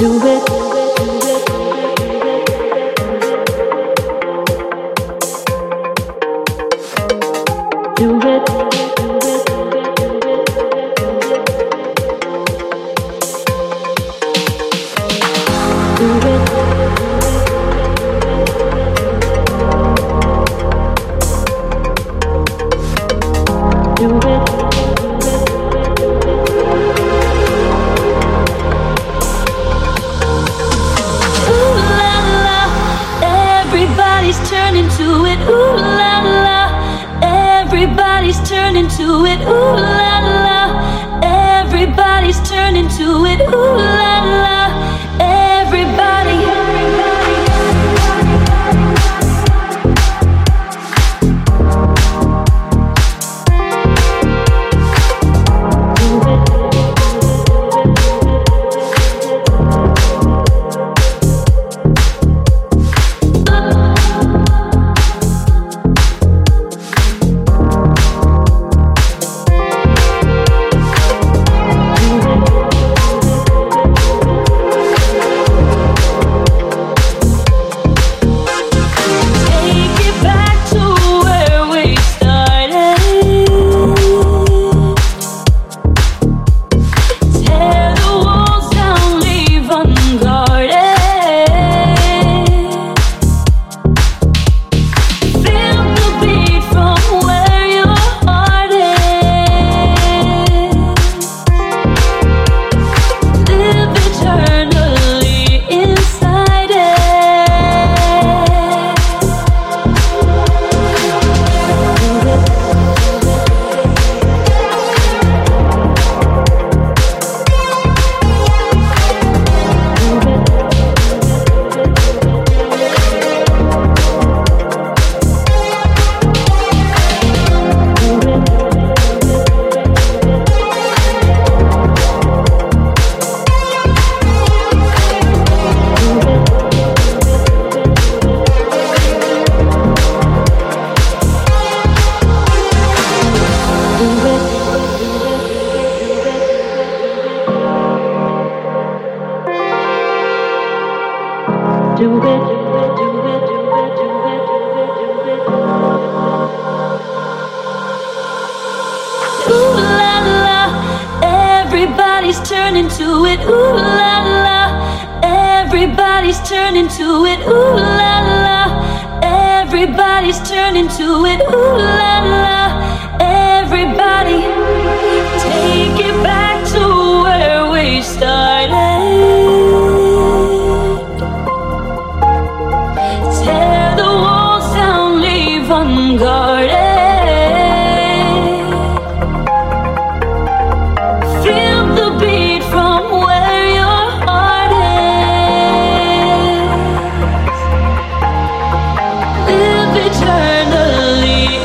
Eternally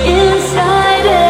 inside it.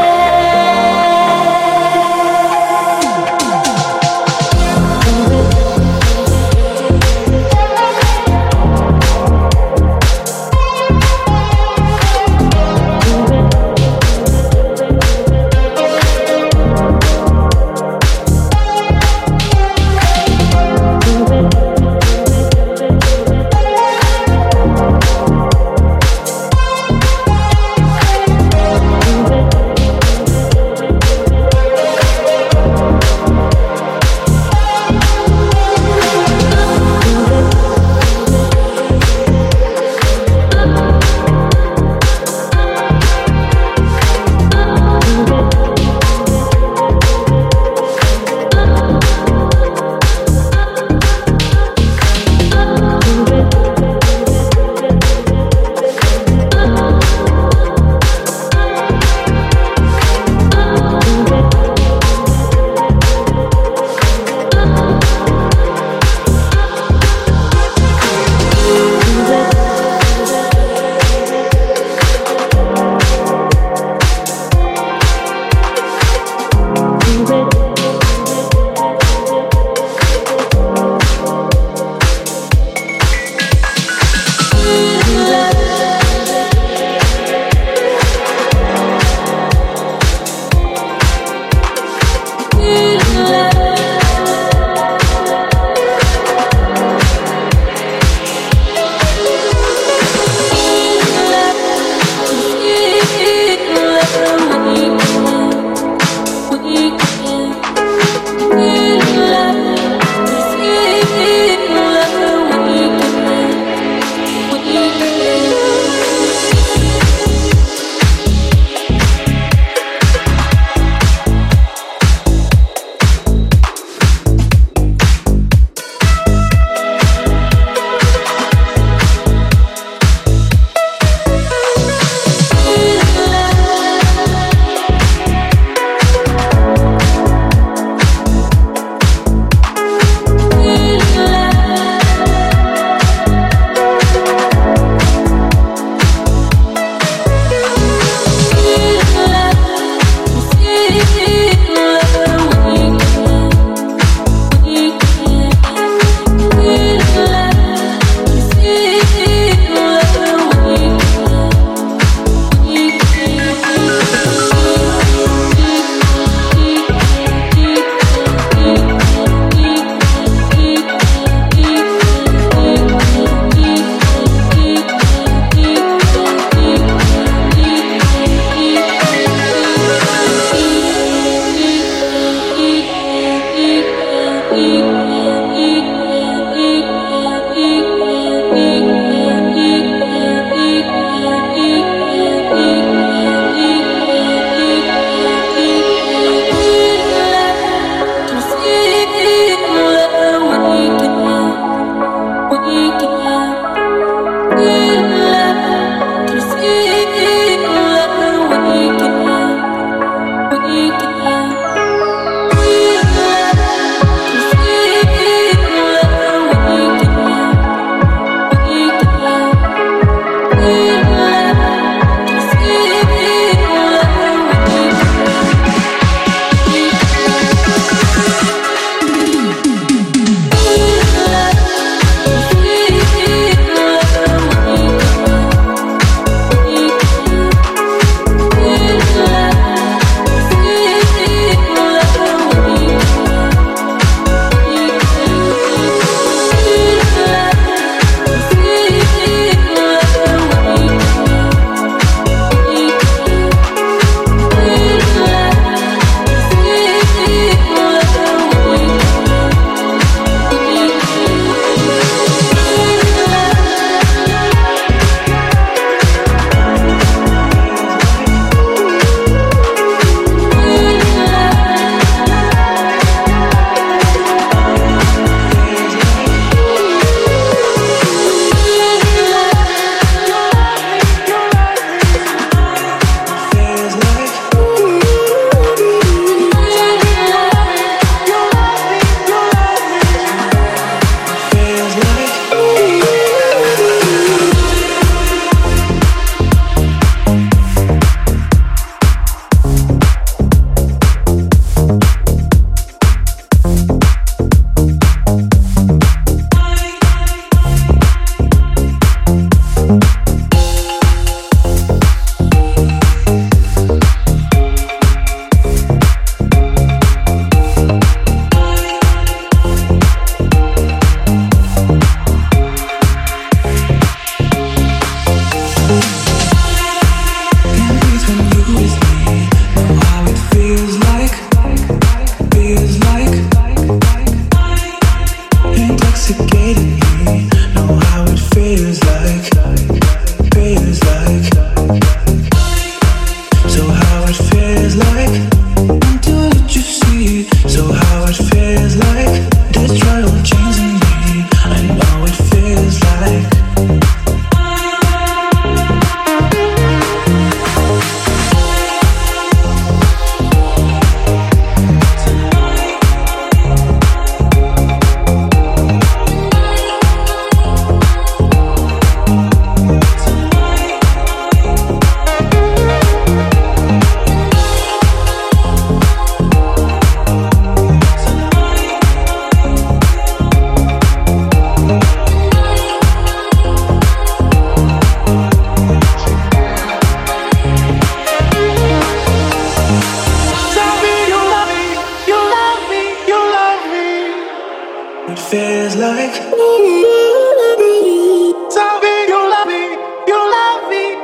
like, tell me you love me, you love me,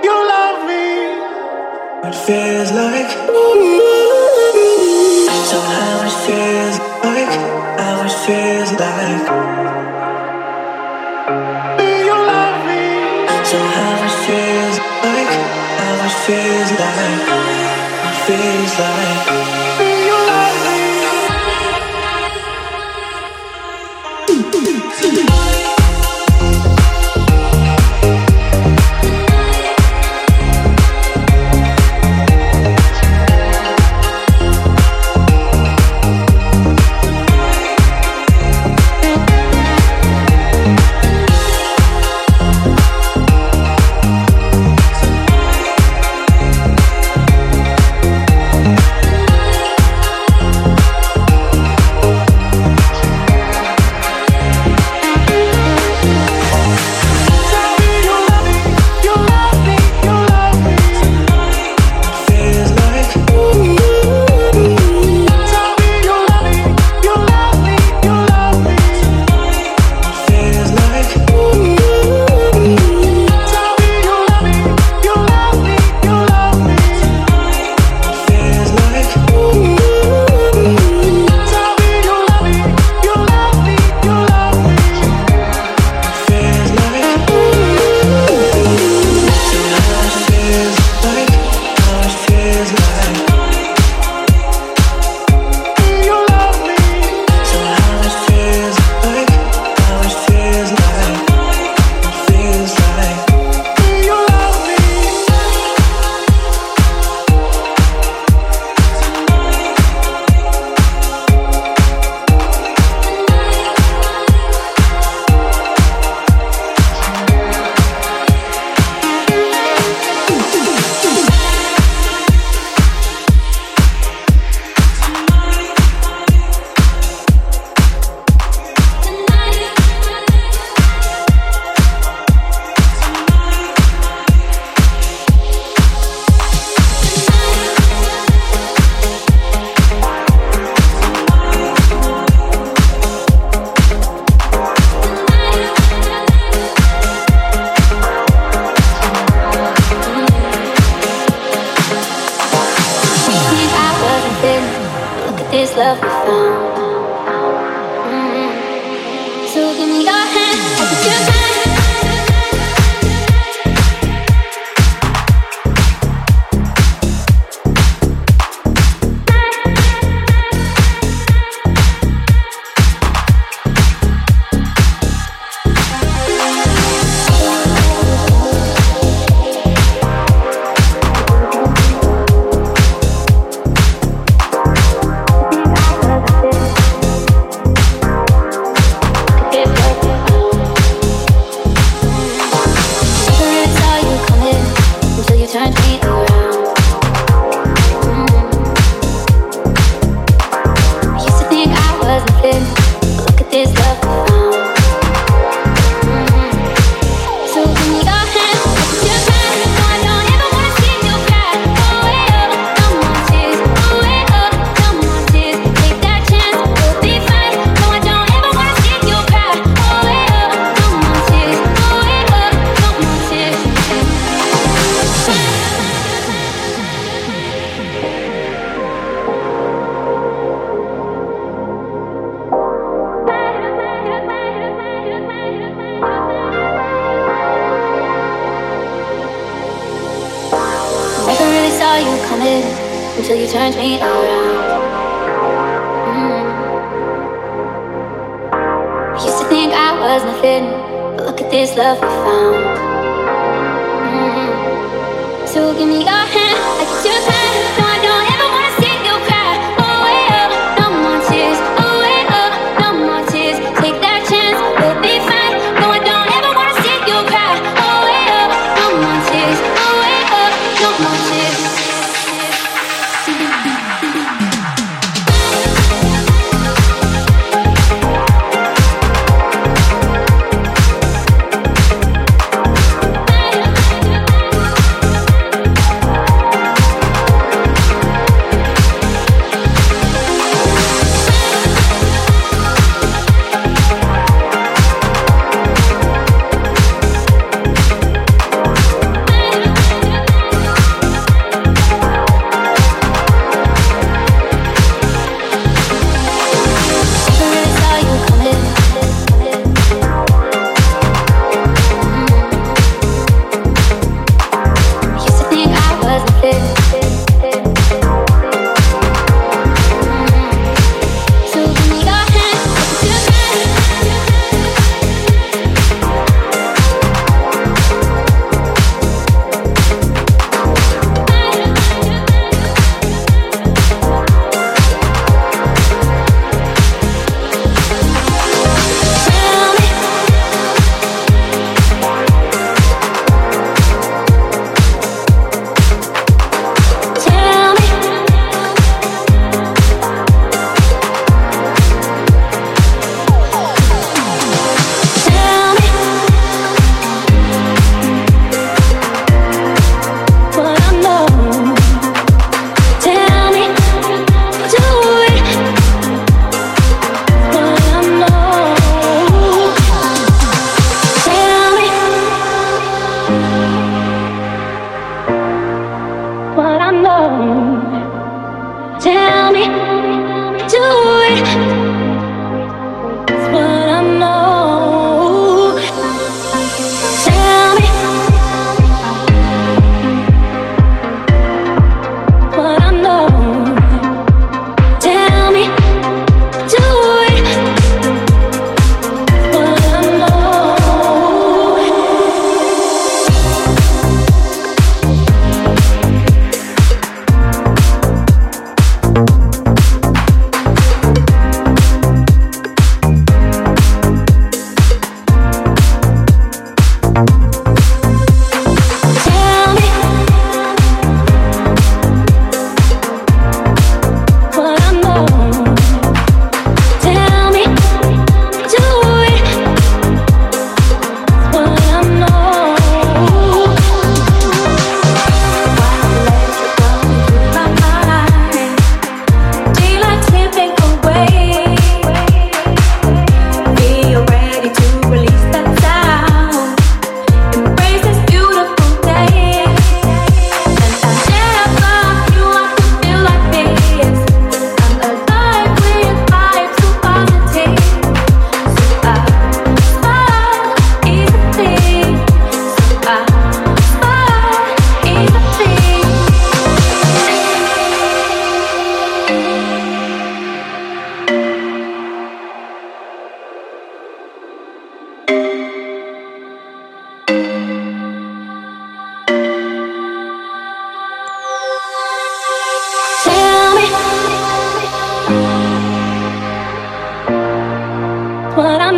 you love me. It feels like, somehow it feels like, how it feels like. You love me, somehow it feels like, how it feels like. It feels like.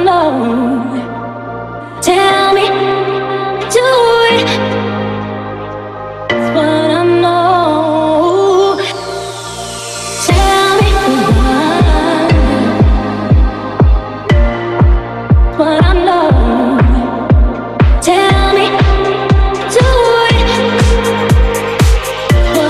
alone. Tell me, do it. That's what I know. Tell me why. What I know. Tell me, do it. What I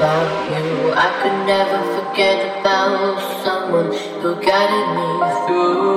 about you. I could never forget about someone who guided me through.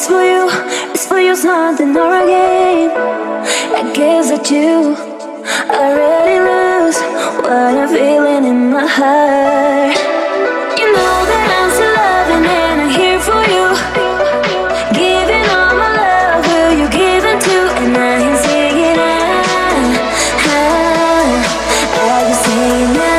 it's for you, something or a game. I guess that you already lose what I'm feeling in my heart. You know that I'm still loving and I'm here for you. Giving all my love, will you give it to? And I can sing it out. I can sing it out.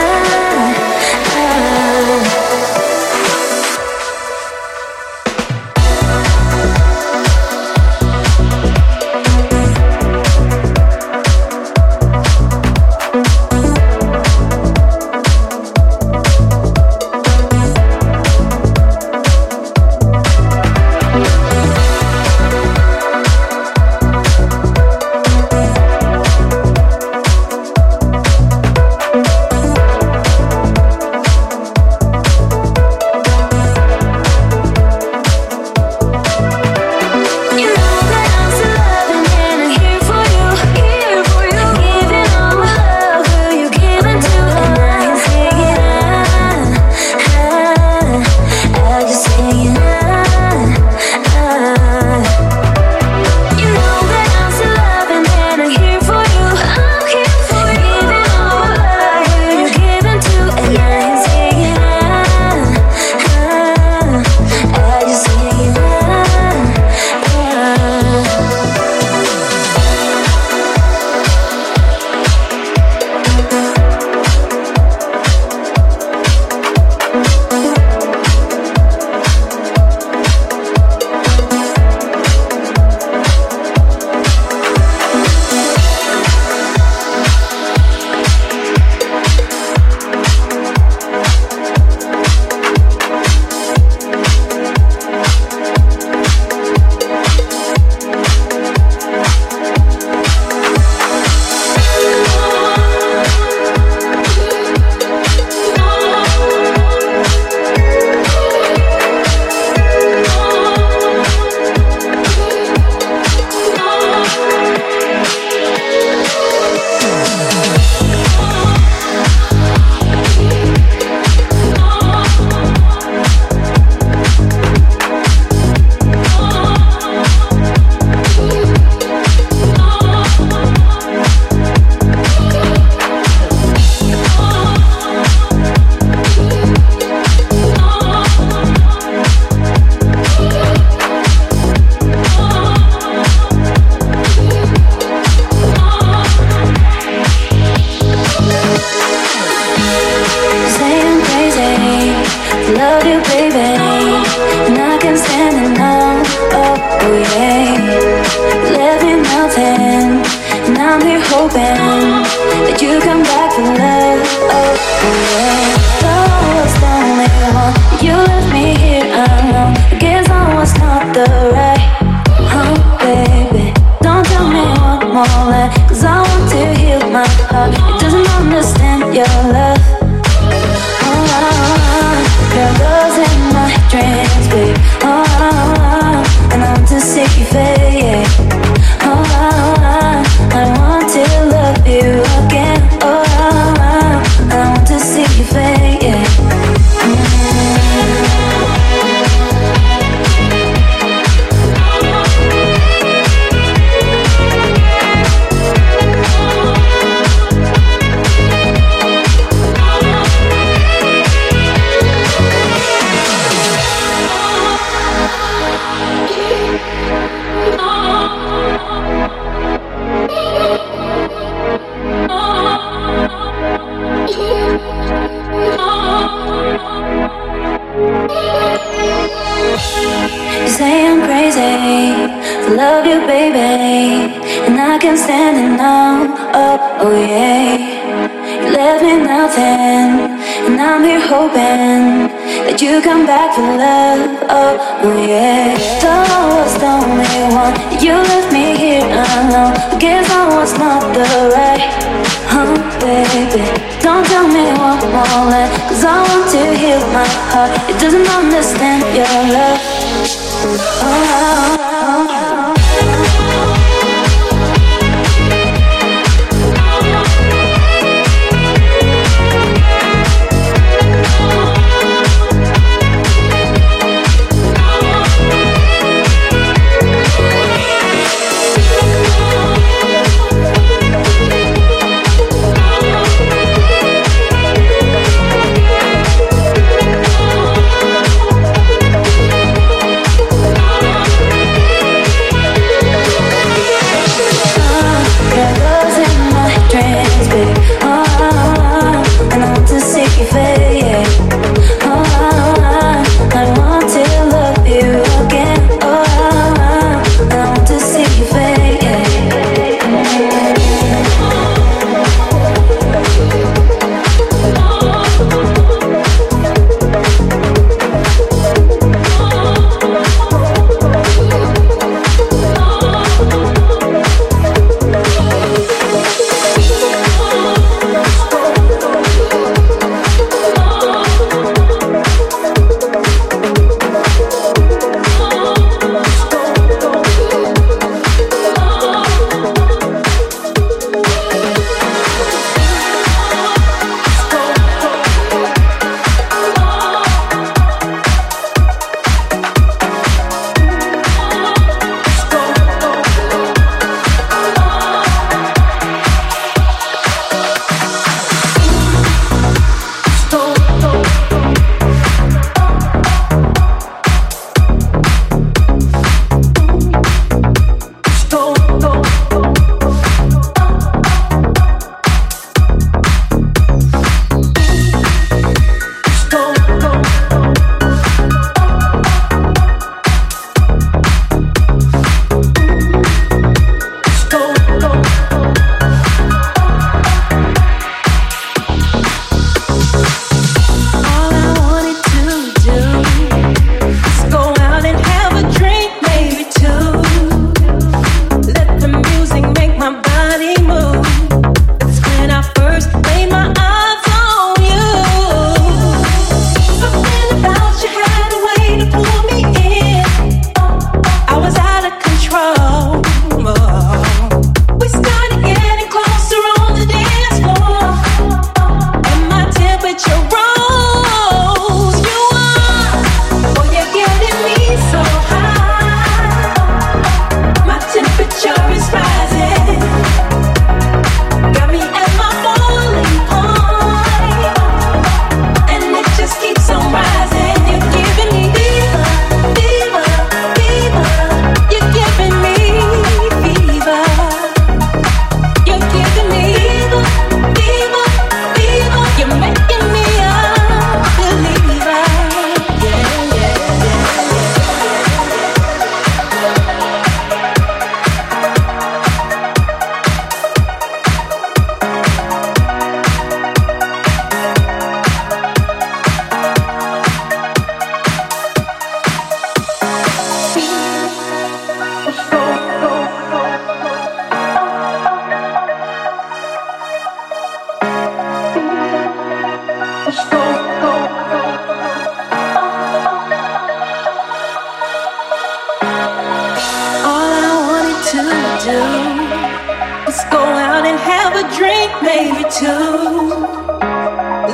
Go out and have a drink, maybe two.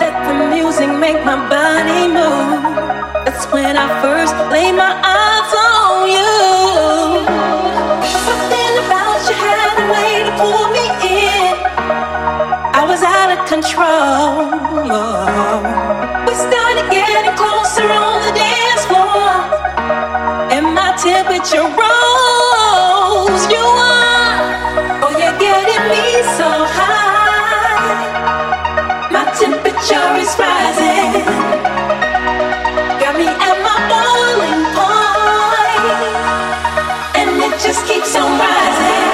Let the music make my body move. That's when I first laid my eyes on you. Something about you had a way to pull me in. I was out of control. We started getting closer on the dance floor, and my temperature rose. You are, oh, you're getting me so high. My temperature is rising. Just keeps on rising.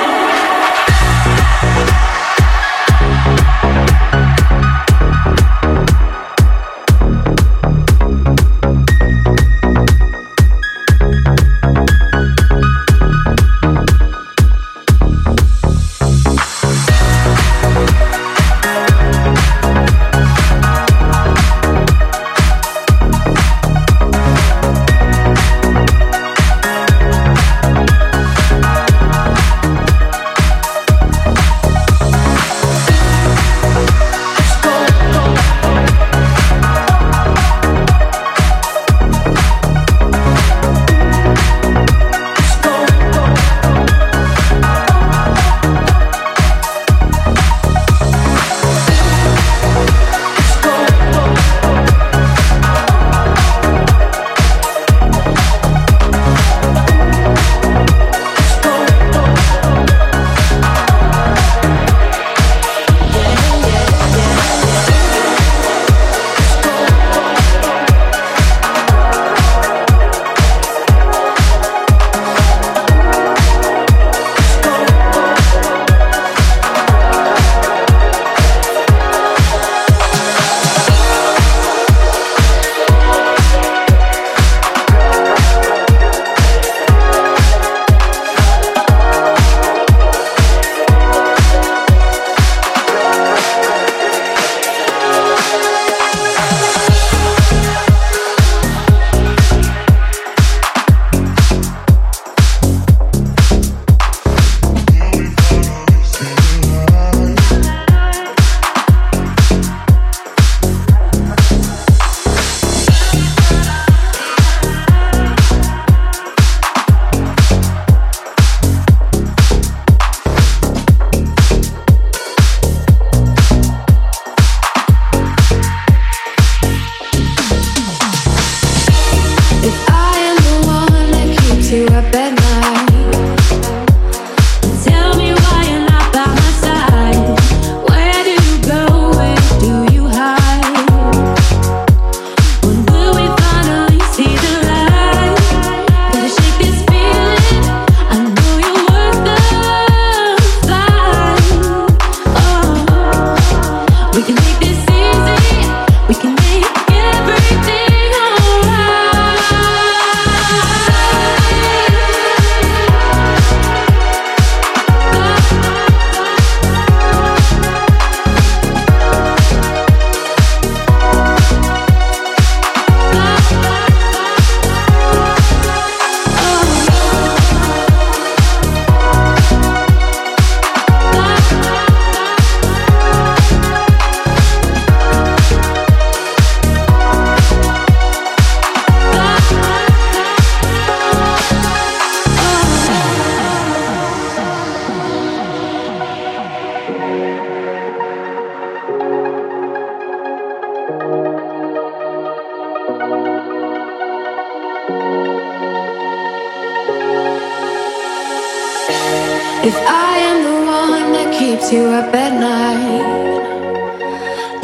If I am the one that keeps you up at night,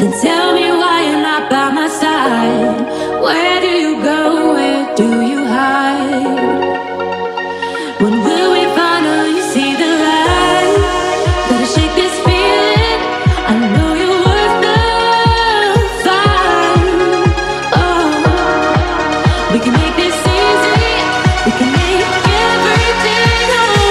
then tell me why you're not by my side. Where do you go? Where do you hide? When will we finally see the light? Gotta shake this feeling. I know you're worth the fight. Oh, we can make this easy. We can make everything alright.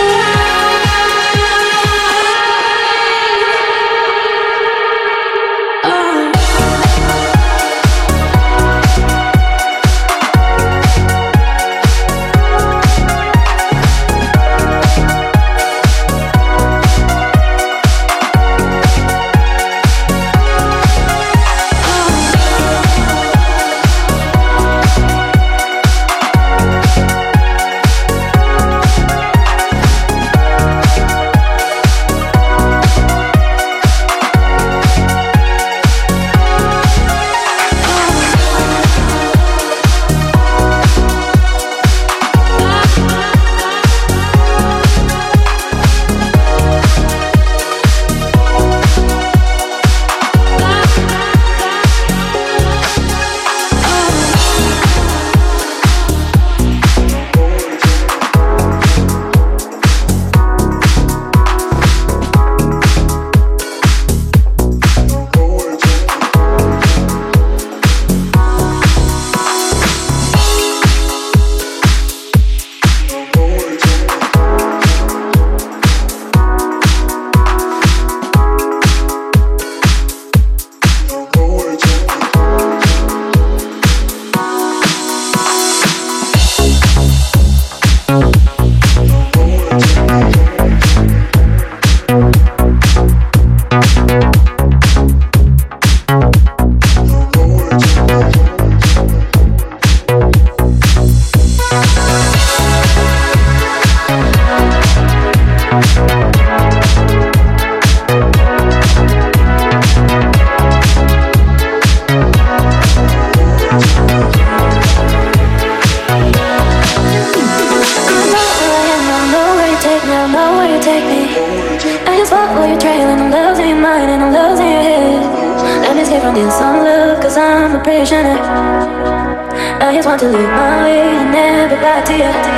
don't need some love, cause I'm a prisoner. I just want to live my way and never back to you.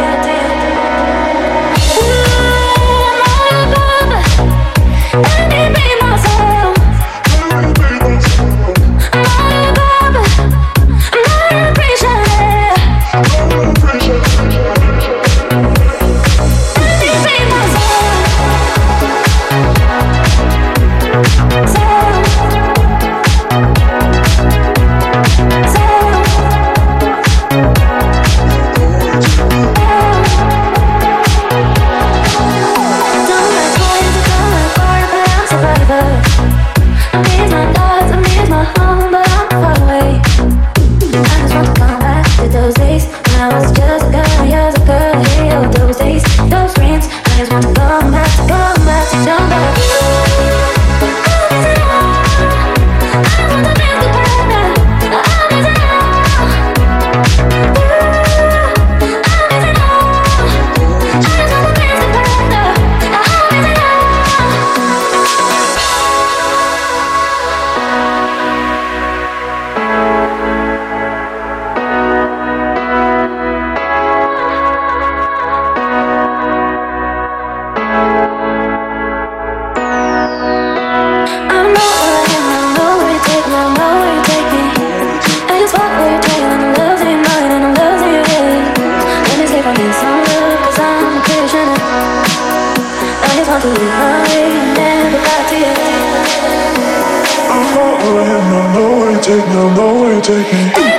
Take me.